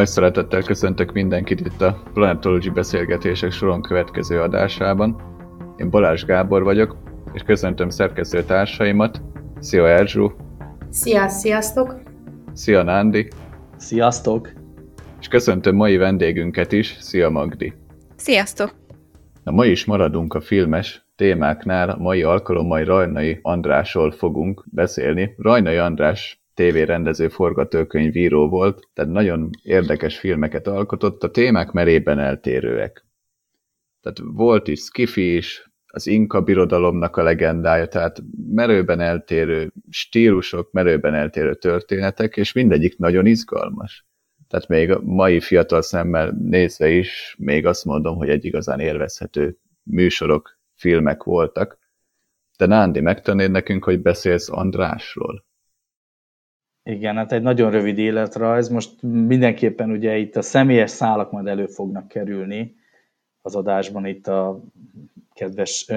Nagy szeretettel köszöntök mindenkit itt a Planetology beszélgetések soron következő adásában. Én Balázs Gábor vagyok, és köszöntöm szerkesztő társaimat. Szia Erzsú! Szia, sziasztok! Szia Nándi! Sziasztok! És köszöntöm mai vendégünket is, szia Magdi! Sziasztok! Na, ma is maradunk a filmes témáknál, mai alkalommal Rajnai Andrásról fogunk beszélni. Rajnai András tévérendező, forgatókönyvíró volt, tehát nagyon érdekes filmeket alkotott, a témák merében eltérőek. Tehát volt is sci-fi is, az Inka birodalomnak a legendája, tehát merőben eltérő stílusok, merőben eltérő történetek, és mindegyik nagyon izgalmas. Tehát még a mai fiatal szemmel nézve is, még azt mondom, hogy egy igazán élvezhető műsorok, filmek voltak. De Nándi, megtanéd nekünk, hogy beszélsz Andrásról? Igen, hát egy nagyon rövid életrajz. Most mindenképpen ugye itt a személyes szálak majd elő fognak kerülni az adásban itt a kedves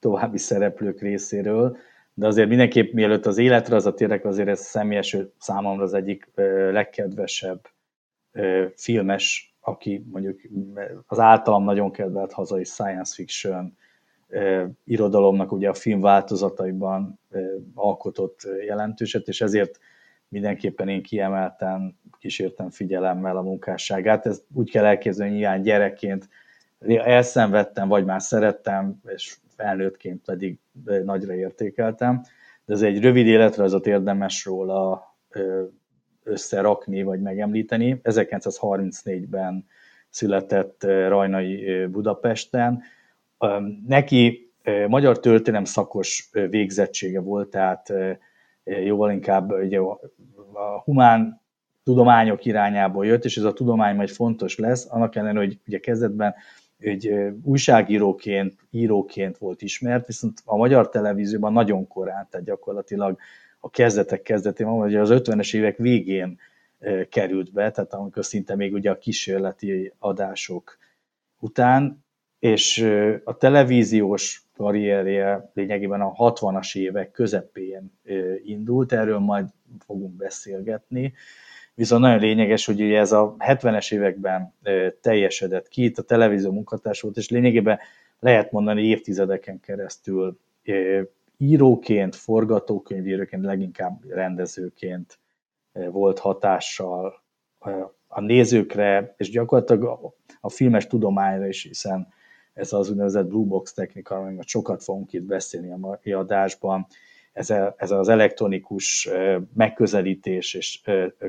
további szereplők részéről, de azért mindenképp mielőtt az életrajzat érek, azért ez személyes számomra az egyik legkedvesebb filmes, aki mondjuk az általam nagyon kedvelt hazai science fiction irodalomnak ugye a film változataiban alkotott jelentőset, és ezért mindenképpen én kiemelten kísértem figyelemmel a munkásságát. Ezt úgy kell elképzelni, hogy ilyen gyerekként elszenvedtem, vagy már szerettem, és felnőttként pedig nagyra értékeltem. De ez egy rövid életrajzot érdemes róla összerakni, vagy megemlíteni. 1934-ben született Rajnai Budapesten. Neki magyar történelem szakos végzettsége volt, tehát jóval inkább ugye a humán tudományok irányából jött, és ez a tudomány majd fontos lesz, annak ellenére, hogy ugye kezdetben újságíróként, íróként volt ismert, viszont a magyar televízióban nagyon korán, tehát gyakorlatilag a kezdetek kezdetén, ugye az 50-es évek végén került be, tehát amikor szinte még ugye a kísérleti adások után, és a televíziós karrierje lényegében a 60-as évek közepén indult, erről majd fogunk beszélgetni. Viszont nagyon lényeges, hogy ugye ez a 70-es években teljesedett ki, itt a televízió munkatárs volt, és lényegében lehet mondani évtizedeken keresztül íróként, forgatókönyvíróként, leginkább rendezőként volt hatással a nézőkre, és gyakorlatilag a filmes tudományra is, hiszen ez az úgynevezett blue box technika, amiről sokat fogunk itt beszélni a mai adásban. Ez az elektronikus megközelítés és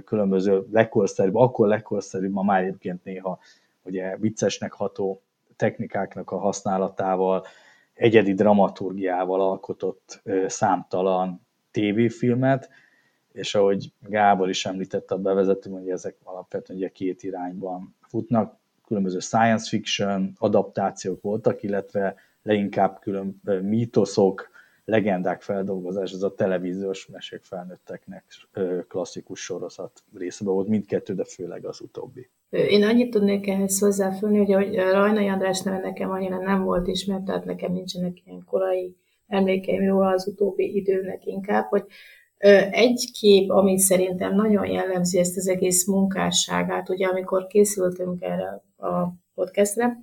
különböző legkorszerűbb, ma már egyébként néha ugye viccesnek ható technikáknak a használatával, egyedi dramaturgiával alkotott számtalan tévéfilmet, és ahogy Gábor is említette a bevezetőben, hogy ezek alapvetően ugye két irányban futnak, különböző science fiction adaptációk voltak, illetve leginkább külön mítoszok, legendák feldolgozás, ez a televíziós mesék felnőtteknek klasszikus sorozat részben volt mindkettő, de főleg az utóbbi. Én annyit tudnék ehhez hozzáfűzni, hogy Rajnai András neve nekem annyira nem volt ismert, tehát nekem nincsenek ilyen korai emlékeim róla az utóbbi időnek inkább, hogy egy kép, ami szerintem nagyon jellemzi ezt az egész munkásságát, ugye amikor készültünk erre a podcastre,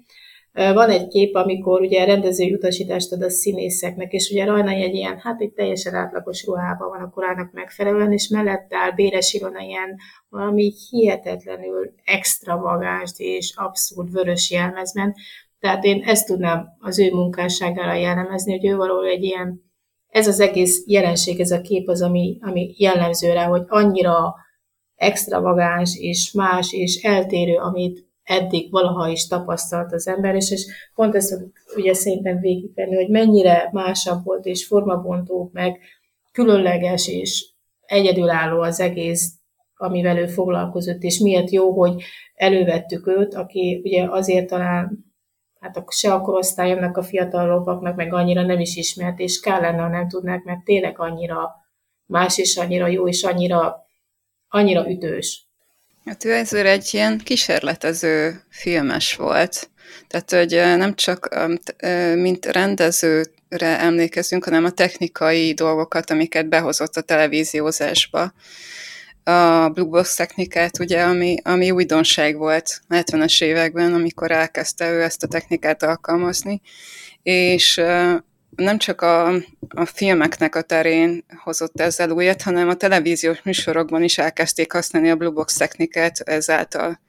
van egy kép, amikor ugye rendezői utasítást ad a színészeknek, és ugye Rajnai egy ilyen, hát egy teljesen átlagos ruhában van a korának megfelelően, és mellett áll Béres Ilona ilyen valami hihetetlenül extravagáns és abszurd vörös jelmezben. Tehát én ezt tudnám az ő munkásságára jellemezni, hogy ő valóban egy ilyen, ez az egész jelenség, ez a kép az, ami jellemző rá, hogy annyira extravagáns és más és eltérő, amit eddig valaha is tapasztalt az ember, és pont ezt ugye szerintem végigvenni, hogy mennyire másabb volt, és formabontó, meg különleges, és egyedülálló az egész, amivel ő foglalkozott, és miért jó, hogy elővettük őt, aki ugye azért talán hát se a korosztályomnak, a fiataloknak meg annyira nem is ismert, és kár lenne, ha nem tudnák, mert tényleg annyira más, és annyira jó, és annyira ütős. Hát ő ezért egy ilyen kísérletező filmes volt. Tehát, hogy nem csak mint rendezőre emlékezünk, hanem a technikai dolgokat, amiket behozott a televíziózásba. a Blue Box technikát, ugye, ami újdonság volt 70-es években, amikor elkezdte ő ezt a technikát alkalmazni, és nem csak a filmeknek a terén hozott ezzel újat, hanem a televíziós műsorokban is elkezdték használni a Blue Box technikát ezáltal.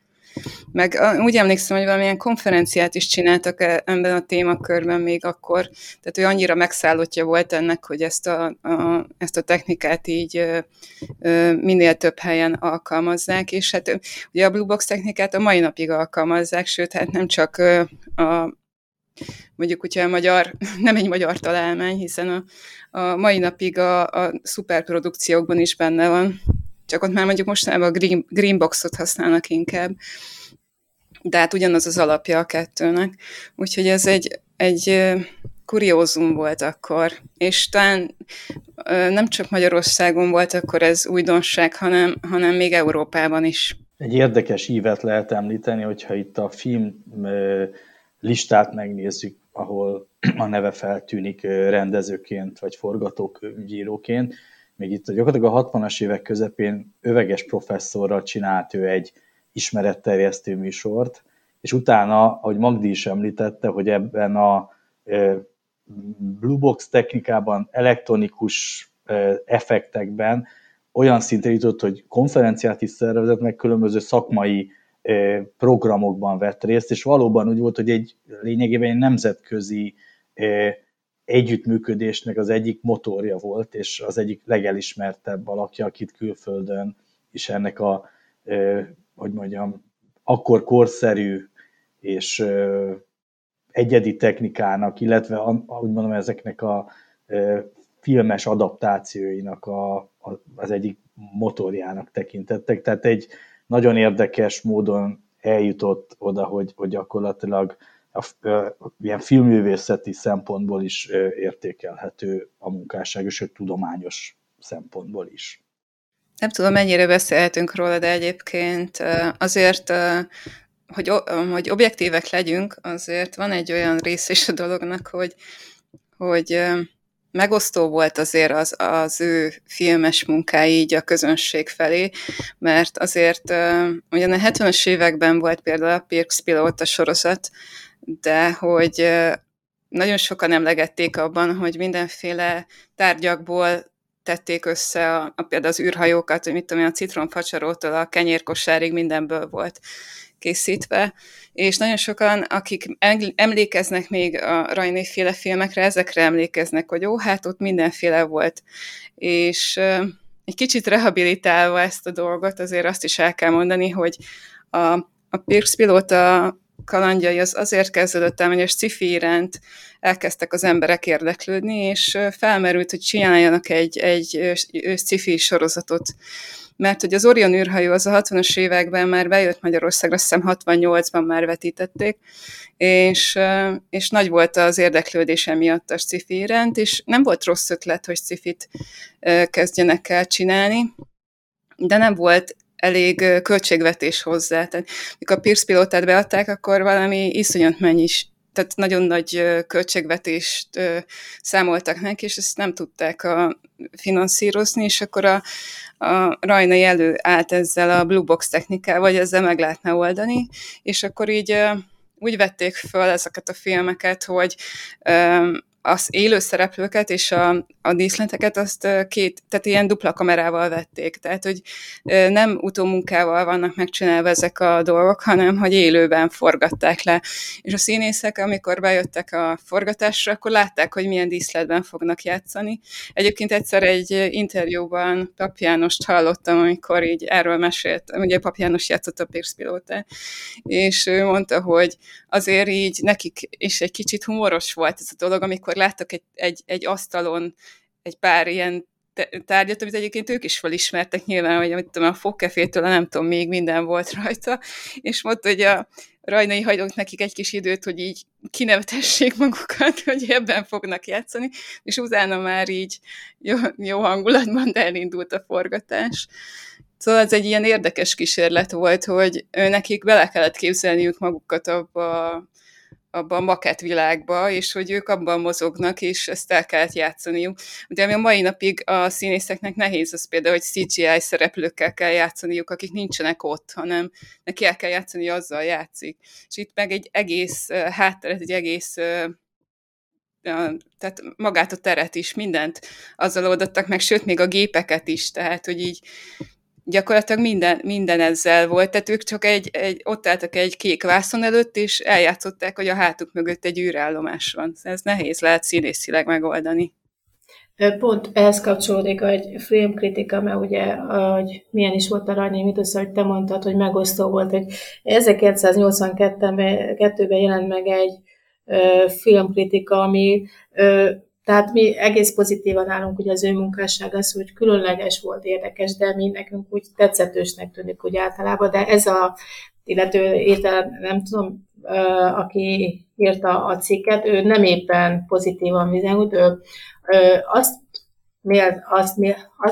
Meg úgy emlékszem, hogy valamilyen konferenciát is csináltak ebben a témakörben még akkor, tehát ő annyira megszállottja volt ennek, hogy ezt a technikát így minél több helyen alkalmazzák, és hát ugye a Blue Box technikát a mai napig alkalmazzák, sőt, hát nem csak nem egy magyar találmány, hiszen a mai napig a szuperprodukciókban is benne van. Csak ott már mondjuk mostanában a Greenboxot használnak inkább. De hát ugyanaz az alapja a kettőnek. Úgyhogy ez egy kuriózum volt akkor. És talán nem csak Magyarországon volt akkor ez újdonság, hanem még Európában is. Egy érdekes ívet lehet említeni, hogyha itt a film listát megnézzük, ahol a neve feltűnik rendezőként, vagy forgatókönyvíróként. Még itt gyakorlatilag a 60-as évek közepén Öveges professzorral csinált ő egy ismeretterjesztő műsort, és utána, ahogy Magdi is említette, hogy ebben a Blue Box technikában, elektronikus effektekben olyan szintre jutott, hogy konferenciát is szervezett, meg különböző szakmai programokban vett részt, és valóban úgy volt, hogy egy lényegében egy nemzetközi együttműködésnek az egyik motorja volt, és az egyik legelismertebb alakja, akit külföldön is ennek a, akkor korszerű és egyedi technikának, illetve ezeknek a filmes adaptációinak az egyik motorjának tekintettek. Tehát egy nagyon érdekes módon eljutott oda, hogy gyakorlatilag ilyen filmművészeti szempontból is értékelhető a munkásság, és tudományos szempontból is. Nem tudom, mennyire beszélhetünk róla, de egyébként azért, hogy objektívek legyünk, azért van egy olyan rész is a dolognak, hogy megosztó volt azért az ő filmes munkái így a közönség felé, mert azért ugyan a 70-es években volt például a Pirx Pilóta sorozat, de hogy nagyon sokan emlegették abban, hogy mindenféle tárgyakból tették össze például az űrhajókat, hogy mit tudom én, a citromfacsarótól a kenyérkosárig mindenből volt készítve, és nagyon sokan, akik emlékeznek még a Rajnai-féle filmekre, ezekre emlékeznek, hogy hát ott mindenféle volt. És egy kicsit rehabilitálva ezt a dolgot, azért azt is el kell mondani, hogy a Pirx Pilóta kalandjai azért kezdődött el, hogy a sci-fi iránt elkezdtek az emberek érdeklődni, és felmerült, hogy csináljanak egy sci-fi sorozatot. Mert hogy az Orion űrhajó az a 60-as években már bejött Magyarországra, azt hiszem 68-ban már vetítették, és nagy volt az érdeklődése miatt a sci-fi iránt, és nem volt rossz ötlet, hogy sci-fit kezdjenek el csinálni, de nem volt elég költségvetés hozzá. Tehát mikor a Pirx Pilótát beadták, akkor valami iszonyat mennyiség, tehát nagyon nagy költségvetést számoltak neki, és ezt nem tudták finanszírozni, és akkor a Rajnai előállt ezzel a Blue Box technikával, vagy ezzel meg lehetne oldani, és akkor így úgy vették föl ezeket a filmeket, hogy az élő szereplőket és a díszleteket azt tehát ilyen dupla kamerával vették. Tehát, hogy nem utómunkával vannak megcsinálva ezek a dolgok, hanem, hogy élőben forgatták le. És a színészek, amikor bejöttek a forgatásra, akkor látták, hogy milyen díszletben fognak játszani. Egyébként egyszer egy interjúban Pap Jánost hallottam, amikor így erről mesélt, ugye Pap János játszott a Pirx Pilótát, és ő mondta, hogy azért így nekik is egy kicsit humoros volt ez a dolog, amikor láttak egy asztalon egy pár ilyen tárgyat, amit egyébként ők is felismertek nyilván, hogy amit tudom, a fogkefétől, nem tudom, még minden volt rajta, és mondta, hogy a Rajnai hagyott nekik egy kis időt, hogy így kinevetessék magukat, hogy ebben fognak játszani, és utána már így jó hangulatban elindult a forgatás. Szóval ez egy ilyen érdekes kísérlet volt, hogy nekik bele kellett képzelniük magukat abba abban a makett világba, és hogy ők abban mozognak, és ezt el kellett játszaniuk. De ami a mai napig a színészeknek nehéz, az például, hogy CGI szereplőkkel kell játszaniuk, akik nincsenek ott, hanem neki el kell játszani, azzal játszik. És itt meg egy egész hátteret, egy egész, tehát magát a teret is, mindent azzal oldottak meg, sőt, még a gépeket is, tehát, hogy így gyakorlatilag minden ezzel volt, tehát ők csak ott álltak egy kék vászon előtt, és eljátszották, hogy a hátuk mögött egy űrállomás van. Ez nehéz lehet színészileg megoldani. Pont ehhez kapcsolódik egy filmkritika, mert ugye, hogy milyen is volt a Rajnai mítosz, hogy te mondtad, hogy megosztó volt, hogy 1982-ben jelent meg egy filmkritika, ami... Tehát mi egész pozitívan állunk, ugye az ő munkásság az, hogy különleges volt, érdekes, de mi nekünk úgy tetszetősnek tűnik úgy általában, de ez a illető értelem, nem tudom, aki írta a cikket, ő nem éppen pozitívan vizelgült, ő az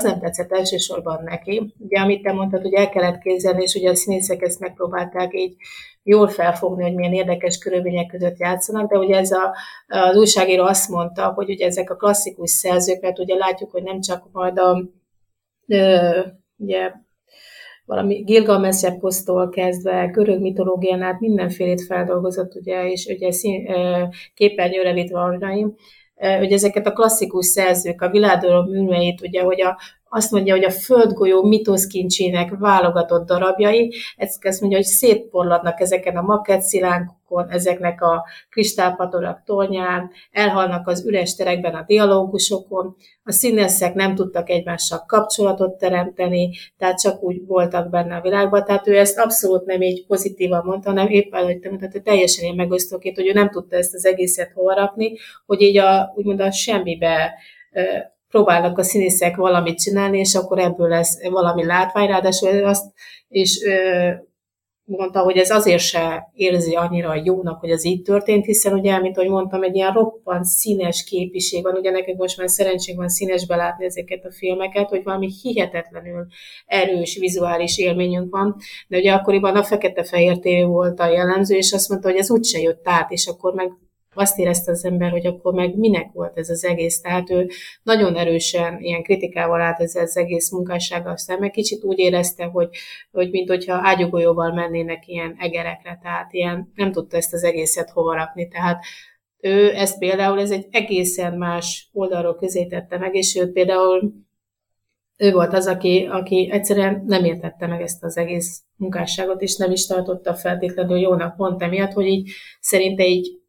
nem tetszett elsősorban neki. Ugye, amit te mondtad, hogy el kellett képzelni, és ugye a színészek ezt megpróbálták így jól felfogni, hogy milyen érdekes körülmények között játszanak, de ugye ez az újságíró azt mondta, hogy ugye ezek a klasszikus szerzők, mert ugye látjuk, hogy nem csak majd a ugye, valami Gilgamesh eposztól kezdve, görög mitológián át mindenfélét feldolgozott, ugye, és ugye képernyőre vitve arraim, hogy ezeket a klasszikus szerzők, a világdolog műveit, ugye, hogy azt mondja, hogy a földgolyó mitoszkincsének válogatott darabjai, ezt mondja, hogy szétporladnak ezeken a maketszilánkokon, ezeknek a kristálypatorak tornyán, elhalnak az üres terekben a dialógusokon, a színészek nem tudtak egymással kapcsolatot teremteni, tehát csak úgy voltak benne a világban, tehát ő ezt abszolút nem így pozitívan mondta, hanem éppen, hogy tehát teljesen én megosztóként, hogy ő nem tudta ezt az egészet hova rakni, hogy így úgymond a semmibe próbálnak a színészek valamit csinálni, és akkor ebből lesz valami látvány, ráadásul azt is mondta, hogy ez azért se érzi annyira jónak, hogy ez így történt, hiszen ugye, mint ahogy mondtam, egy ilyen roppant színes képiség van, ugye nekünk most már szerencség van színesbe látni ezeket a filmeket, hogy valami hihetetlenül erős vizuális élményünk van, de ugye akkoriban a fekete-fehér tévé volt a jellemző, és azt mondta, hogy ez úgyse jött át, és akkor meg azt érezte az ember, hogy akkor meg minek volt ez az egész. Tehát ő nagyon erősen ilyen kritikával állt ezzel az egész munkássággal szemben. Kicsit úgy érezte, hogy mint hogyha ágyugójóval mennének ilyen egerekre. Tehát ilyen nem tudta ezt az egészet hova rakni. Tehát ő ezt például, ez egy egészen más oldalról közé tette meg, és ő például ő volt az, aki egyszerűen nem értette meg ezt az egész munkásságot, és nem is tartotta feltétlenül jónak pont emiatt, hogy így szerinte így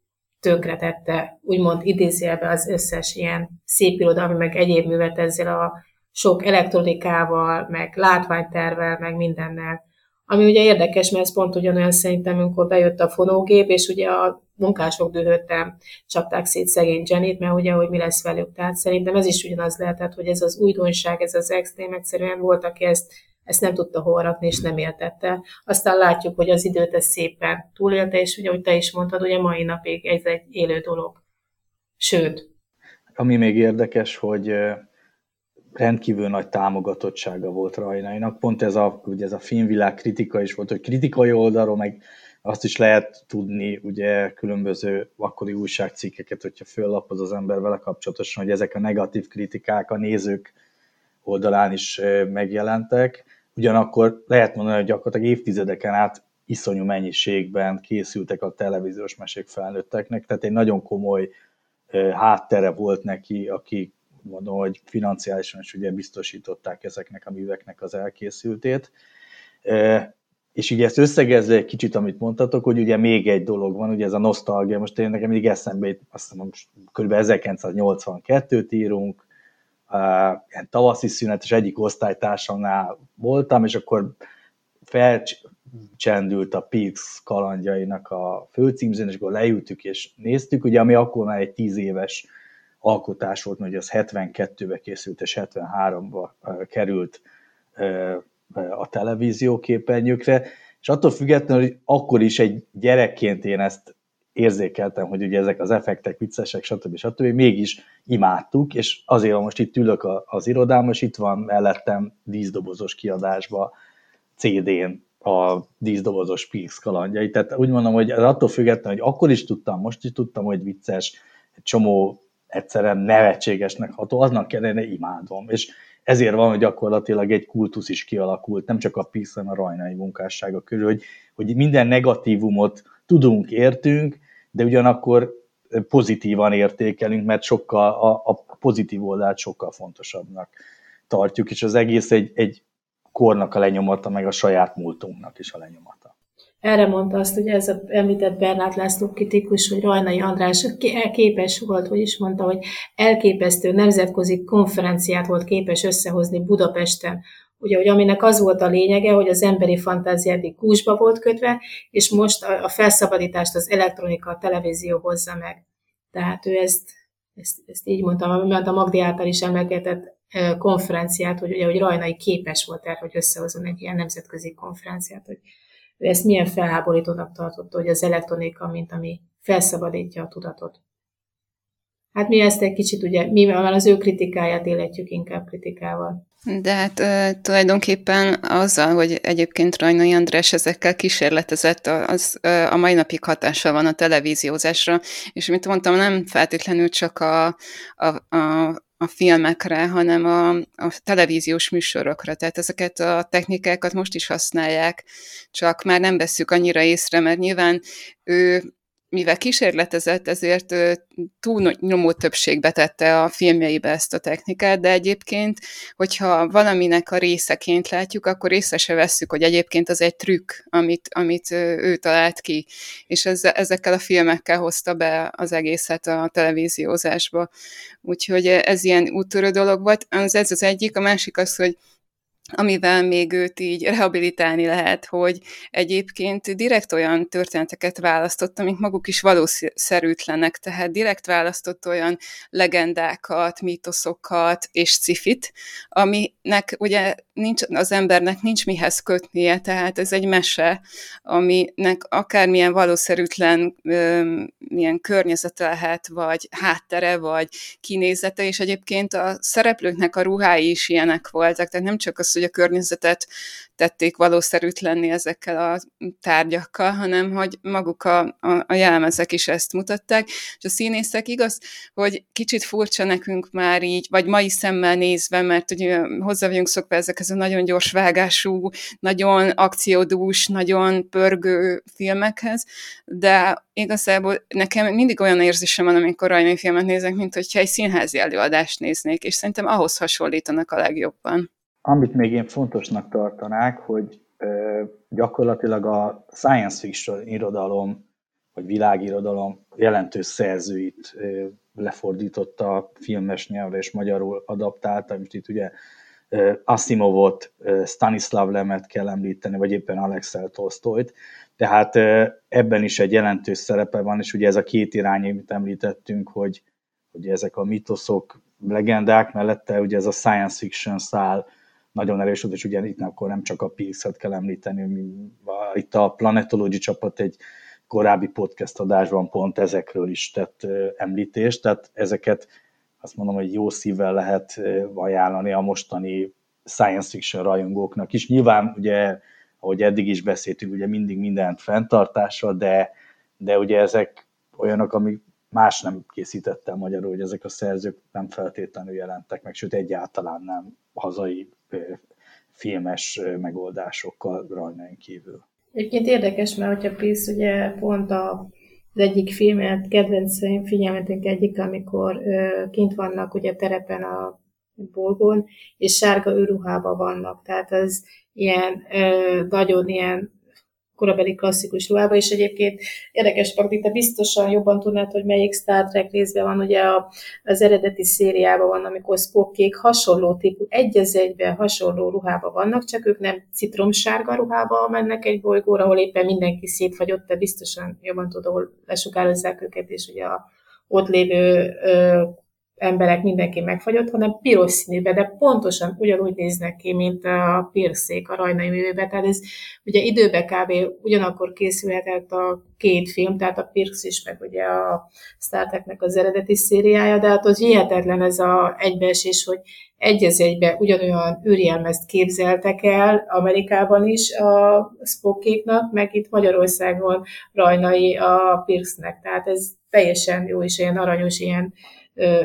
tönkretette, úgymond idézélve az összes ilyen szép irodalmi, meg egyéb művet ezzel a sok elektronikával, meg látványtervel, meg mindennel. Ami ugye érdekes, mert ez pont ugyanolyan szerintem, amikor bejött a fonógép, és ugye a munkások dühötten csapták szét szegény Jennyt, mert ugye, hogy mi lesz velük. Tehát szerintem ez is ugyanaz lehetett, hogy ez az újdonság, ez az extrém, egyszerűen volt, aki ezt nem tudta hova rakni, és nem értette. Aztán látjuk, hogy az időt ez szépen túlélte, és ugye, ahogy te is mondtad, ugye mai napig ez egy élő dolog. Sőt. Ami még érdekes, hogy rendkívül nagy támogatottsága volt Rajnainak. Pont ez a filmvilág kritika is volt, hogy kritikai oldalról, meg azt is lehet tudni, ugye különböző akkori újságcikkeket, hogyha föllapoz az ember vele kapcsolatosan, hogy ezek a negatív kritikák a nézők oldalán is megjelentek. Ugyanakkor lehet mondani, hogy gyakorlatilag évtizedeken át iszonyú mennyiségben készültek a televíziós mesék felnőtteknek, tehát egy nagyon komoly háttere volt neki, aki mondom, hogy financiálisan is ugye biztosították ezeknek a műveknek az elkészültét. És ugye ezt összegezve egy kicsit, amit mondtatok, hogy ugye még egy dolog van, ugye ez a nosztalgia, most én nekem mindig eszembe, azt mondom, kb. 1982-t írunk, ilyen tavaszi szünet, és egyik osztálytársamnál voltam, és akkor felcsendült a Pirx kalandjainak a főcímzőn, és akkor leültük és néztük, ugye ami akkor már egy 10 éves alkotás volt, hogy az 72-be készült, és 73-ba került a televízió képernyőkre, és attól függetlenül, hogy akkor is egy gyerekként én ezt érzékeltem, hogy ugye ezek az effektek viccesek, stb. Mégis imádtuk, és azért most itt ülök az irodámban, és itt van mellettem díszdobozos kiadásba CD-n a díszdobozos Pirx kalandjai. Tehát úgy mondom, hogy attól függetlenül, hogy akkor is tudtam, most is tudtam, hogy vicces, egy csomó egyszerűen nevetségesnek ható, aznak kellene imádom. És ezért van, hogy gyakorlatilag egy kultusz is kialakult, nem csak a Pirx, hanem a rajnai munkássága körül, hogy minden negatívumot tudunk, értünk, de ugyanakkor pozitívan értékelünk, mert sokkal a pozitív oldalt sokkal fontosabbnak tartjuk, és az egész egy kornak a lenyomata, meg a saját múltunknak is a lenyomata. Erre mondta azt, hogy ez a említett Bernát László kritikus, hogy Rajnai András képes volt, hogy is mondta, hogy elképesztő nemzetközi konferenciát volt képes összehozni Budapesten. Ugye, hogy aminek az volt a lényege, hogy az emberi fantáziádik kúsba volt kötve, és most a felszabadítást az elektronika, a televízió hozza meg. Tehát ő ezt így mondta, mert a Magdi által is emlegetett konferenciát, hogy ugye, hogy Rajnai képes volt erre, hogy összehozzon egy ilyen nemzetközi konferenciát, hogy ő ezt milyen felháborítónak tartotta, hogy az elektronika, mint ami felszabadítja a tudatot. Hát mi ezt egy kicsit, ugye, mi már az ő kritikáját életjük inkább kritikával. De hát tulajdonképpen azzal, hogy egyébként Rajnai András ezekkel kísérletezett, az a mai napig hatással van a televíziózásra, és mint mondtam, nem feltétlenül csak a filmekre, hanem a televíziós műsorokra. Tehát ezeket a technikákat most is használják, csak már nem vesszük annyira észre, mert nyilván ő, mivel kísérletezett, ezért túl nyomó többségbe tette a filmjeibe ezt a technikát, de egyébként, hogyha valaminek a részeként látjuk, akkor észre se vesszük, hogy egyébként az egy trükk, amit ő talált ki, és ezekkel a filmekkel hozta be az egészet a televíziózásba. Úgyhogy ez ilyen úttörő dolog volt. Ez az egyik, a másik az, hogy amivel még őt így rehabilitálni lehet, hogy egyébként direkt olyan történeteket választott, amik maguk is valószerűtlenek, tehát direkt választott olyan legendákat, mítoszokat és sci-fit, aminek ugye az embernek nincs mihez kötnie, tehát ez egy mese, aminek akármilyen valószerűtlen milyen környezete lehet, vagy háttere, vagy kinézete, és egyébként a szereplőknek a ruhái is ilyenek voltak, tehát nem csak az, hogy a környezetet tették valószerűtlenni ezekkel a tárgyakkal, hanem hogy maguk a jelmezek is ezt mutatták, és a színészek igaz, hogy kicsit furcsa nekünk már így, vagy mai szemmel nézve, mert ugye hozzá vagyunk szokva ezekhez a nagyon gyors vágású, nagyon akciódús, nagyon pörgő filmekhez, de igazából nekem mindig olyan érzésem van, amikor Rajnai filmet nézek, mint hogyha egy színházi előadást néznék, és szerintem ahhoz hasonlítanak a legjobban. Amit még én fontosnak tartanák, hogy gyakorlatilag a science fiction irodalom, vagy világirodalom jelentős szerzőit lefordította a filmes nyelvre, és magyarul adaptálta. Most itt ugye Asimovot, Stanislav Lemet kell említeni, vagy éppen Alexej Tolsztojt. Tehát ebben is egy jelentős szerepe van, és ugye ez a két irány, amit említettünk, hogy ezek a mitoszok, legendák mellette, ugye ez a science fiction szál nagyon erős volt, és ugye itt akkor nem csak a Pirxet kell említeni, itt a Planetology csapat egy korábbi podcast adásban pont ezekről is tett említést, tehát ezeket azt mondom, hogy jó szívvel lehet ajánlani a mostani science fiction rajongóknak is. Nyilván ugye, ahogy eddig is beszéltünk, ugye mindig mindent fenntartásra, de ugye ezek olyanok, amik más nem készítettem magyarul, hogy ezek a szerzők nem feltétlenül jelentek meg, sőt egyáltalán nem hazai filmes megoldásokkal Rajnain kívül. Egyébként érdekes, mert hogyha Pirx ugye pont az egyik filmet, kedvenc figyelmetünk egyik, amikor kint vannak ugye terepen a bolygón, és sárga őruhában vannak, tehát ez ilyen nagyon ilyen korabeli klasszikus ruhába, és egyébként érdekes, Magdi, te biztosan jobban tudnád, hogy melyik Star Trek részben van, ugye az eredeti szériában van, amikor Spockék hasonló típú, egy az egyben hasonló ruhába vannak, csak ők nem citromsárga ruhába mennek egy bolygóra, ahol éppen mindenki szétfagyott, te biztosan jobban tudod, ahol lesugározzák őket, és ugye ott lévő emberek mindenki megfagyott, hanem piros színűbe, de pontosan ugyanúgy néznek ki, mint a pirszék a Rajnai művében. Tehát ez ugye időben kb. Ugyanakkor készülhetett a két film, tehát a Pirx is, meg ugye a Star Treknek az eredeti szériája, de hát az hihetetlen ez a egybeesés, hogy egy az egybe ugyanolyan őrielmezt képzeltek el Amerikában is a Spockéknak, meg itt Magyarországon Rajnai a Pirxnek. Tehát ez teljesen jó és ilyen aranyos, ilyen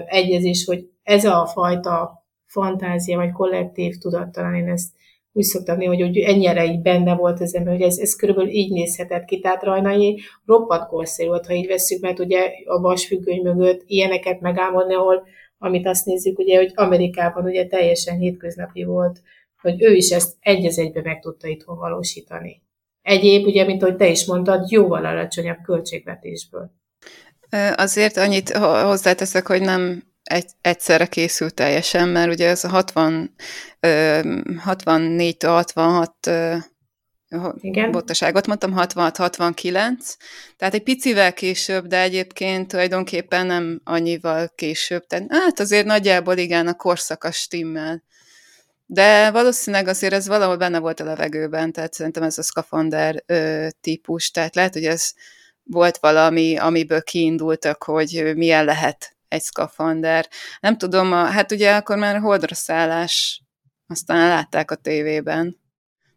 egyezés, hogy ez a fajta fantázia, vagy kollektív tudattalan, én ezt úgy szoktam nézni, hogy ennyire így benne volt az ember, hogy ez körülbelül így nézhetett ki, tehát Rajnai roppant korszerű volt, ha így vesszük, mert ugye a vasfüggöny mögött ilyeneket megálmodni, ahol, amit azt nézzük, ugye, hogy Amerikában ugye teljesen hétköznapi volt, hogy ő is ezt egy az egybe meg tudta itthon valósítani. Egyéb, ugye, mint ahogy te is mondtad, jóval alacsonyabb költségvetésből. Azért annyit hozzáteszek, hogy nem egyszerre készült teljesen, mert ugye ez a 66-69, tehát egy picivel később, de egyébként tulajdonképpen nem annyival később. Tehát hát azért nagyjából igen, a korszaka stimmel. De valószínűleg azért ez valahol benne volt a levegőben, tehát szerintem ez a szkafander típus, tehát lehet, hogy ez volt valami, amiből kiindultak, hogy milyen lehet egy szkafander. Nem tudom, hát ugye akkor már holdra szállás, aztán látták a tévében.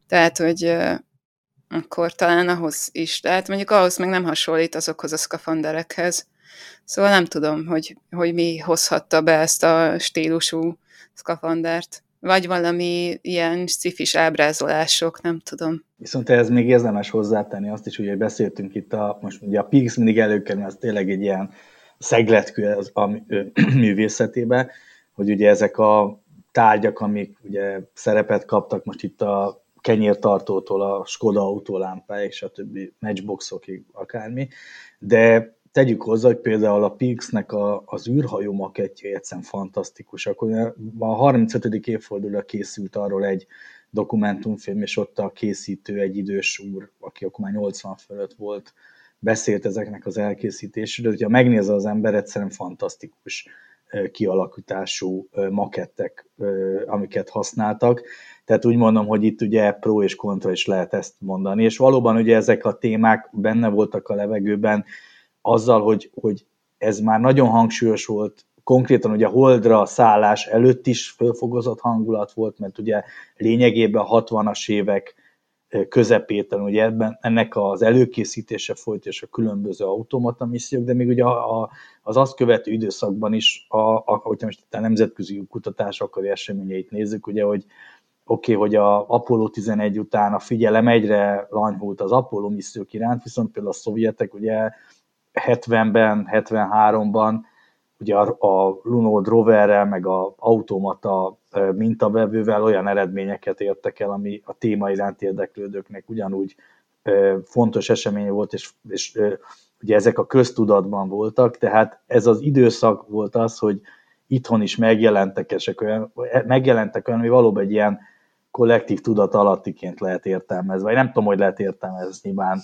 Tehát, hogy akkor talán ahhoz is. Tehát mondjuk ahhoz még nem hasonlít azokhoz a szkafanderekhez. Szóval nem tudom, hogy mi hozhatta be ezt a stílusú szkafandert. Vagy valami ilyen sci-fis ábrázolások, nem tudom. Viszont ehhez még érdemes hozzátenni azt is, ugye beszéltünk itt, most ugye a Pirx mindig előkerül, az tényleg egy ilyen szegletkő a művészetében, hogy ugye ezek a tárgyak, amik ugye szerepet kaptak most itt a kenyértartótól, a Skoda autólámpáig, stb. Matchboxokig, akármi, de tegyük hozzá, hogy például a Pirxnek az űrhajó makettje egyszerűen fantasztikus. Akkor a 35. évfordulóra készült arról egy dokumentumfilm, és ott a készítő, egy idős úr, aki akkor már 80 fölött volt, beszélt ezeknek az elkészítésről, de ha megnézze az ember, egyszerűen fantasztikus kialakítású makettek, amiket használtak. Tehát úgy mondom, hogy itt ugye pro és kontra is lehet ezt mondani, és valóban ugye ezek a témák benne voltak a levegőben, azzal, hogy ez már nagyon hangsúlyos volt, konkrétan ugye a holdra szállás előtt is fölfogozott hangulat volt, mert ugye lényegében a 60-as évek közepétől ugye ennek az előkészítése folyt, és a különböző automata missziók, de még ugye az azt követő időszakban is, hogyha most a nemzetközi kutatások eseményeit nézzük, ugye, hogy hogy a Apollo 11 után a figyelem egyre lanyhult az Apollo missziók iránt, viszont például a szovjetek ugye 70-ben, 73-ban ugye a Luno roverrel, meg a automata mintavevővel olyan eredményeket értek el, ami a téma iránt érdeklődőknek ugyanúgy fontos esemény volt, és ugye ezek a köztudatban voltak, tehát ez az időszak volt az, hogy itthon is megjelentek olyan, ami valóban egy ilyen kollektív tudat alattiként lehet értelmezni, vagy nem tudom, hogy lehet értelmezni, nyilván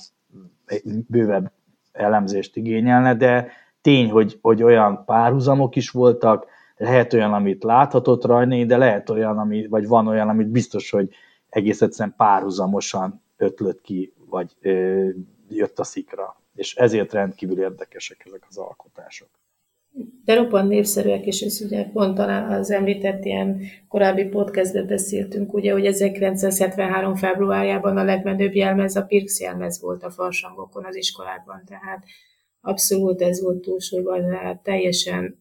bővebb elemzést igényelne, de tény, hogy olyan párhuzamok is voltak, lehet olyan, amit láthatott Rajnai, de lehet olyan, vagy van olyan, amit biztos, hogy egész egyszerűen párhuzamosan ötlött ki, vagy jött a szikra. És ezért rendkívül érdekesek ezek az alkotások. De roppant népszerűek, és ez ugye pont talán az említett ilyen korábbi podcastben beszéltünk, ugye, hogy 1973. februárjában a legmenőbb jelmez, a Pirx jelmez volt a farsangokon az iskolákban, tehát abszolút ez volt túlsúlyban, tehát teljesen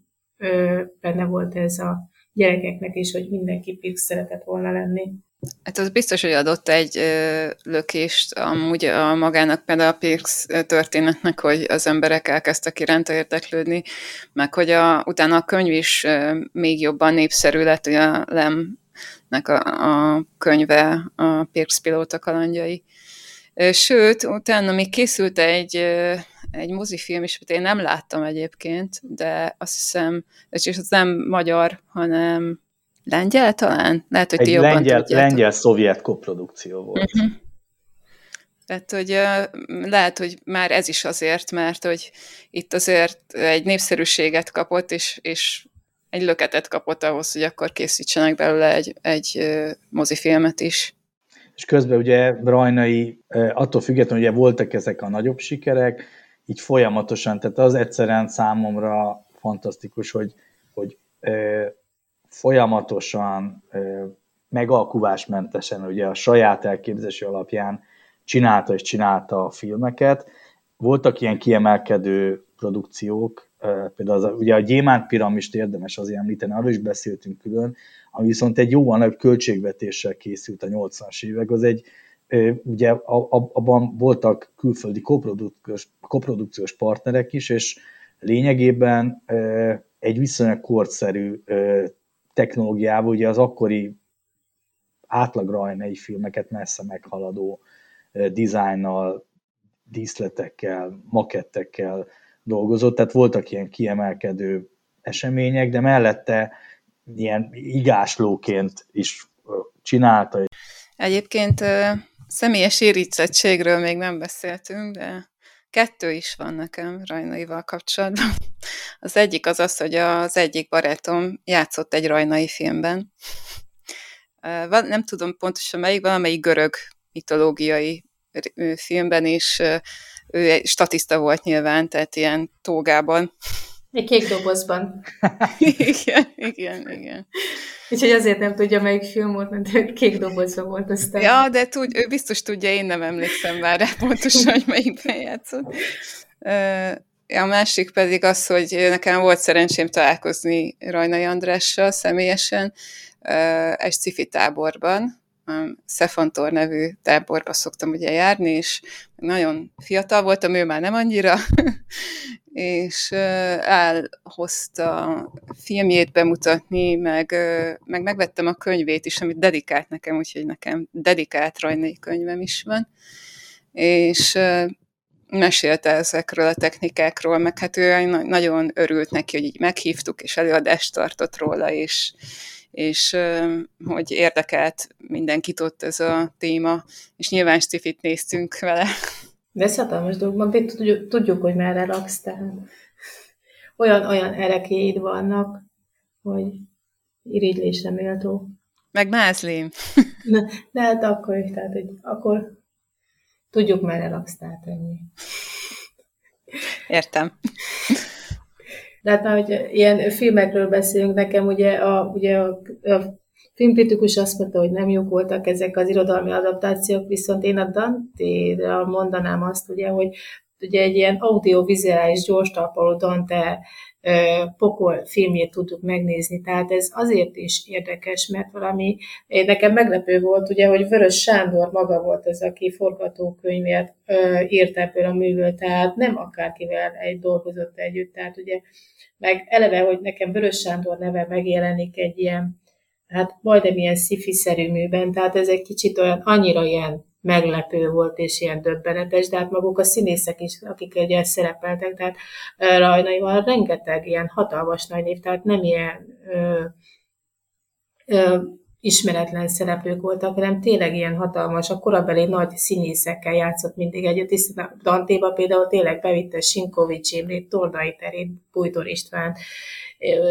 benne volt ez a gyerekeknek is, hogy mindenki Pirx szeretett volna lenni. Hát az biztos, hogy adott egy lökést amúgy a magának, például a Pirx történetnek, hogy az emberek elkezdtek iránta érdeklődni, meg hogy utána a könyv is még jobban népszerű lett, hogy a Lemnek a könyve, a Pirx Pilóta kalandjai. Sőt, utána még készült egy mozifilm is, amit én nem láttam egyébként, de azt hiszem, és az nem magyar, hanem lengyel talán? Lehet, hogy egy ti jobban tudjátok. Lengyel-szovjet koprodukció volt. Uh-huh. Tehát, hogy lehet, hogy már ez is azért, mert hogy itt azért egy népszerűséget kapott, és egy löketet kapott ahhoz, hogy akkor készítsenek belőle egy mozifilmet is. És közben ugye Rajnai, attól függetlenül ugye voltak ezek a nagyobb sikerek, így folyamatosan, tehát az egyszerűen számomra fantasztikus, hogy folyamatosan, megalkuvásmentesen, ugye a saját elképzelési alapján csinálta a filmeket. Voltak ilyen kiemelkedő produkciók, például ugye a Gyémánt piramist érdemes azért említeni, arról is beszéltünk külön, ami viszont egy jóval nagyobb költségvetéssel készült a 80-as évek, az egy, ugye abban voltak külföldi koprodukciós partnerek is, és lényegében egy viszonylag korszerű technológiával, ugye az akkori átlag rajnai filmeket messze meghaladó dizájnnal, díszletekkel, makettekkel dolgozott, tehát voltak ilyen kiemelkedő események, de mellette ilyen igáslóként is csinálta. Egyébként személyes érintsettségről még nem beszéltünk, de 2 is van nekem Rajnaival kapcsolatban. Az egyik az, hogy az egyik barátom játszott egy Rajnai filmben. Nem tudom pontosan melyik, valamelyik görög mitológiai filmben is, ő statiszta volt nyilván, tehát ilyen tógában. Egy kék dobozban. Igen. Úgyhogy azért nem tudja, melyik film volt, mert kék dobozban volt aztán. Ja, de ő biztos tudja, én nem emlékszem már rá pontosan, hogy melyikben játszott. A másik pedig az, hogy nekem volt szerencsém találkozni Rajnai Andrással személyesen egy sci-fi táborban, Szefantor nevű táborba szoktam ugye járni, és nagyon fiatal voltam, ő már nem annyira, és elhozta filmjét bemutatni, meg megvettem a könyvét is, amit dedikált nekem, úgyhogy nekem dedikált Rajnai könyvem is van, és mesélte ezekről a technikákról, meg hát ő nagyon örült neki, hogy így meghívtuk, és előadást tartott róla, és hogy érdekelt mindenkit ott ez a téma, és nyilván sci-fit néztünk vele. De ez hatalmas dolog, tudjuk, hogy merre raksz, tehát olyan erekéid vannak, hogy irigylésre méltó. Meg mázlém. De hát akkor is, tehát hogy akkor tudjuk, merre raksz, tehát ennyi. Értem. De hát már, hogy ilyen filmekről beszélünk, nekem ugye a filmkritikus azt mondta, hogy nem jók voltak ezek az irodalmi adaptációk, viszont én a Dante-ra mondanám azt, ugye, hogy ugye egy ilyen audiovizuális gyors talpaló Dante pokol filmjét tudtuk megnézni, tehát ez azért is érdekes, mert valami, nekem meglepő volt, ugye, hogy Vörös Sándor maga volt az, aki forgatókönyvet írt ebből a műből, tehát nem akárkivel dolgozott együtt, tehát ugye, meg eleve, hogy nekem Vörös Sándor neve megjelenik egy ilyen, hát majdnem ilyen sci-fi-szerű műben, tehát ez egy kicsit olyan, annyira ilyen meglepő volt, és ilyen döbbenetes, de hát maguk a színészek is, akik ugye szerepeltek, tehát Rajnaival rengeteg ilyen hatalmas nagy név, tehát nem ilyen ismeretlen szereplők voltak, hanem tényleg ilyen hatalmas, a korabeli nagy színészekkel játszott mindig együtt, hiszen Dante-ba például tényleg bevitte Sinkovits Imrét, Tordai Terit, Bújtór István,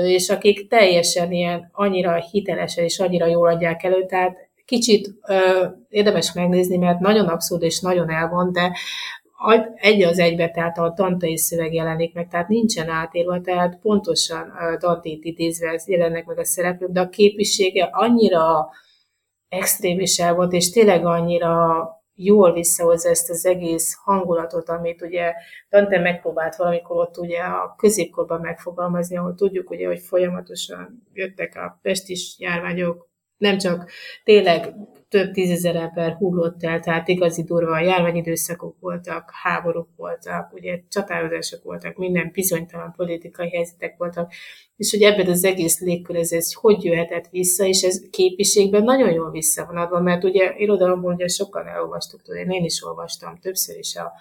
és akik teljesen ilyen annyira hitelesen és annyira jól adják elő, tehát kicsit érdemes megnézni, mert nagyon abszurd és nagyon elvont, de egy az egybe, tehát a Dante-i szöveg jelenik meg, tehát nincsen átírva, tehát pontosan Dante-t idézve jelennek meg a szereplők, de a képisége annyira extrém is el volt, és tényleg annyira jól visszahozza ezt az egész hangulatot, amit ugye Dante megpróbált valamikor ott ugye a középkorban megfogalmazni, ahol tudjuk ugye, hogy folyamatosan jöttek a pestis járványok, nem csak tényleg több 10 000 ember hullott el, tehát igazi durva járványidőszakok voltak, háborúk voltak, ugye csatározások voltak, minden bizonytalan politikai helyzetek voltak, és hogy ebben az egész légkör ez hogy jöhetett vissza, és ez képiségben nagyon jól vissza van adva, mert ugye irodalomból ugye sokan elolvastuk, én is olvastam többször is a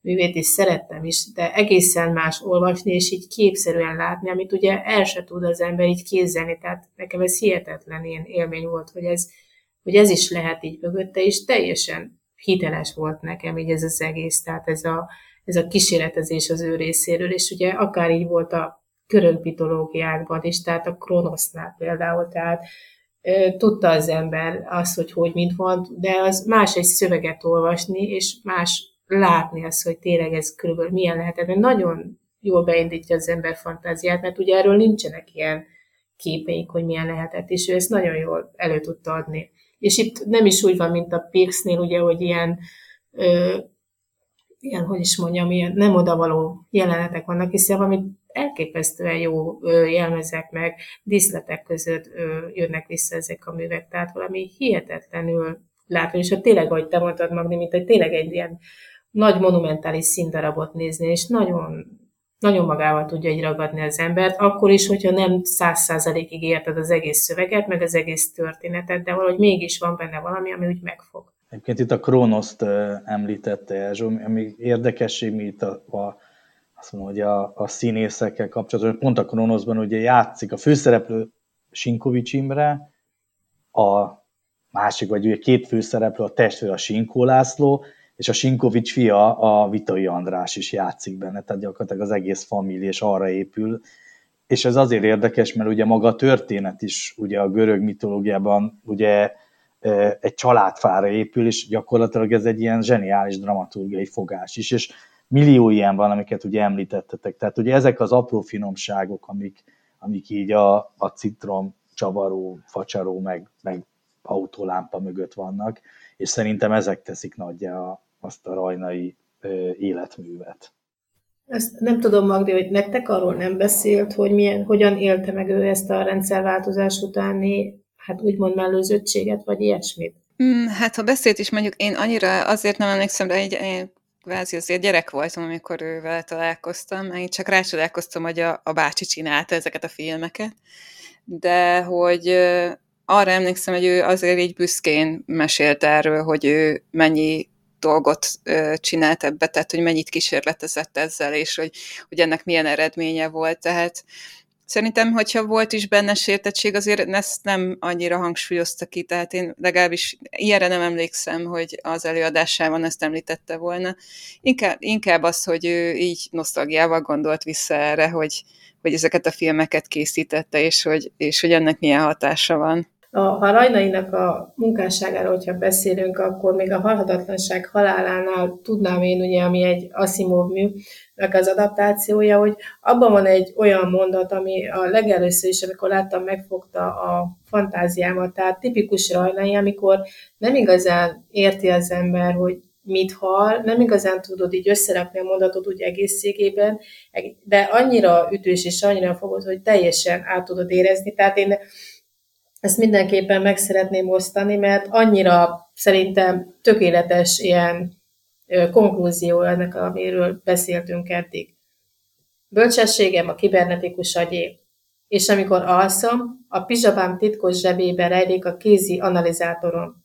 művét, és szerettem is, de egészen más olvasni, és így képszerűen látni, amit ugye el se tud az ember így kézzelni, tehát nekem ez hihetetlen ilyen élmény volt, hogy ez is lehet így mögötte, és teljesen hiteles volt nekem így ez az egész, tehát ez a kísérletezés az ő részéről, és ugye akár így volt a görög mitológiákban is, tehát a Kronosznál például, tehát tudta az ember azt, hogy mint van, de az más egy szöveget olvasni, és más látni azt, hogy tényleg ez körülbelül milyen lehetett, mert nagyon jól beindítja az ember fantáziát, mert ugye erről nincsenek ilyen képeik, hogy milyen lehetett, és ő ezt nagyon jól elő tudta adni. És itt nem is úgy van, mint a Pirxnél, ugye, hogy ilyen, hogy is mondjam, ilyen nem odavaló jelenetek vannak, hiszen amit elképesztően jó jelmezek meg, díszletek között jönnek vissza ezek a művek, tehát valami hihetetlenül látni, és ha tényleg, ahogy te mondtad, Magni, mint hogy tényleg egy ilyen nagy monumentális színdarabot nézni, és nagyon, nagyon magával tudja így ragadni az embert, akkor is, hogyha nem 100%-ig érted az egész szöveget, meg az egész történetet, de valahogy mégis van benne valami, ami úgy megfog. Egyébként itt a Kronoszt említette Erzsó, ami érdekesség, mi itt azt mondom, hogy a színészekkel kapcsolatban, pont a Kronoszban ugye játszik a főszereplő Sinkovits Imre, a másik, vagy ugye két főszereplő, a testvér a Sinkó László, és a Sinkovics fia, a Vitai András is játszik benne, tehát gyakorlatilag az egész família is arra épül, és ez azért érdekes, mert ugye maga a történet is ugye a görög mitológiában ugye egy családfára épül, és gyakorlatilag ez egy ilyen zseniális dramaturgiai fogás is, és millió ilyen van, amiket ugye említettetek, tehát ugye ezek az apró finomságok, amik így a citrom, csavaró, facsaró, meg autolámpa mögött vannak, és szerintem ezek teszik nagyjá azt a rajnai életművet. Ezt nem tudom, Magdi, hogy nektek arról nem beszélt, hogy hogyan élte meg ő ezt a rendszerváltozás utáni, hát úgymond mellőzöttséget, vagy ilyesmit? Hát ha beszélt is, mondjuk én annyira azért nem emlékszem rá, hogy kvázi azért gyerek voltam, amikor ővel találkoztam, én csak rácsodálkoztam, hogy a bácsi csinálta ezeket a filmeket, de hogy... Arra emlékszem, hogy ő azért így büszkén mesélt erről, hogy ő mennyi dolgot csinált ebbe, tehát hogy mennyit kísérletezett ezzel, és hogy ennek milyen eredménye volt. Tehát szerintem, hogyha volt is benne sértettség, azért ezt nem annyira hangsúlyozta ki, tehát én legalábbis ilyenre nem emlékszem, hogy az előadásában ezt említette volna. Inkább az, hogy ő így nosztalgiával gondolt vissza erre, hogy ezeket a filmeket készítette, és hogy ennek milyen hatása van. A Rajnainak a munkásságára, hogyha beszélünk, akkor még a Halhatatlanság halálánál tudnám én, ugye, ami egy Asimov műnek az adaptációja, hogy abban van egy olyan mondat, ami a legelőször is, amikor láttam, megfogta a fantáziámat, tehát tipikus Rajnai, amikor nem igazán érti az ember, hogy mit hall, nem igazán tudod így összerakni a mondatot úgy egészségében, de annyira ütős és annyira fogod, hogy teljesen át tudod érezni, tehát én ezt mindenképpen meg szeretném osztani, mert annyira szerintem tökéletes ilyen konklúzió ennek, amiről beszéltünk eddig. Bölcsességem a kibernetikus agyé, és amikor alszom, a pizsamám titkos zsebébe rejlik a kézi analizátorom,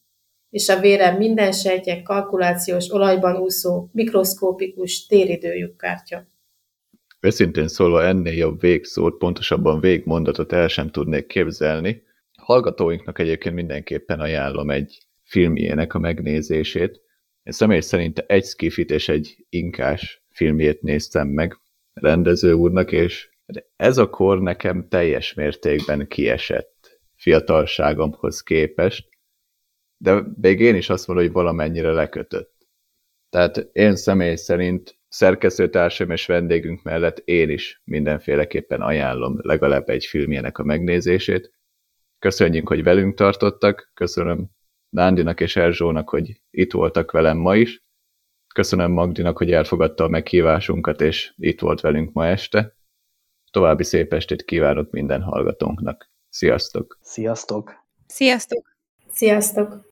és a vérem minden sejtje kalkulációs olajban úszó mikroszkópikus téridőlyükkártya. Őszintén szólva ennél jobb végszót, pontosabban végmondatot el sem tudnék képzelni. Hallgatóinknak egyébként mindenképpen ajánlom egy filmjének a megnézését. Én személy szerint egy skifit és egy inkás filmjét néztem meg rendező úrnak, és ez a kor nekem teljes mértékben kiesett fiatalságomhoz képest, de még én is azt mondom, hogy valamennyire lekötött. Tehát én személy szerint szerkesztőtársaim és vendégünk mellett én is mindenféleképpen ajánlom legalább egy filmjének a megnézését. Köszönjük, hogy velünk tartottak, köszönöm Nándinak és Erzsónak, hogy itt voltak velem ma is, köszönöm Magdinak, hogy elfogadta a meghívásunkat, és itt volt velünk ma este. További szép estét kívánok minden hallgatónknak. Sziasztok! Sziasztok! Sziasztok! Sziasztok!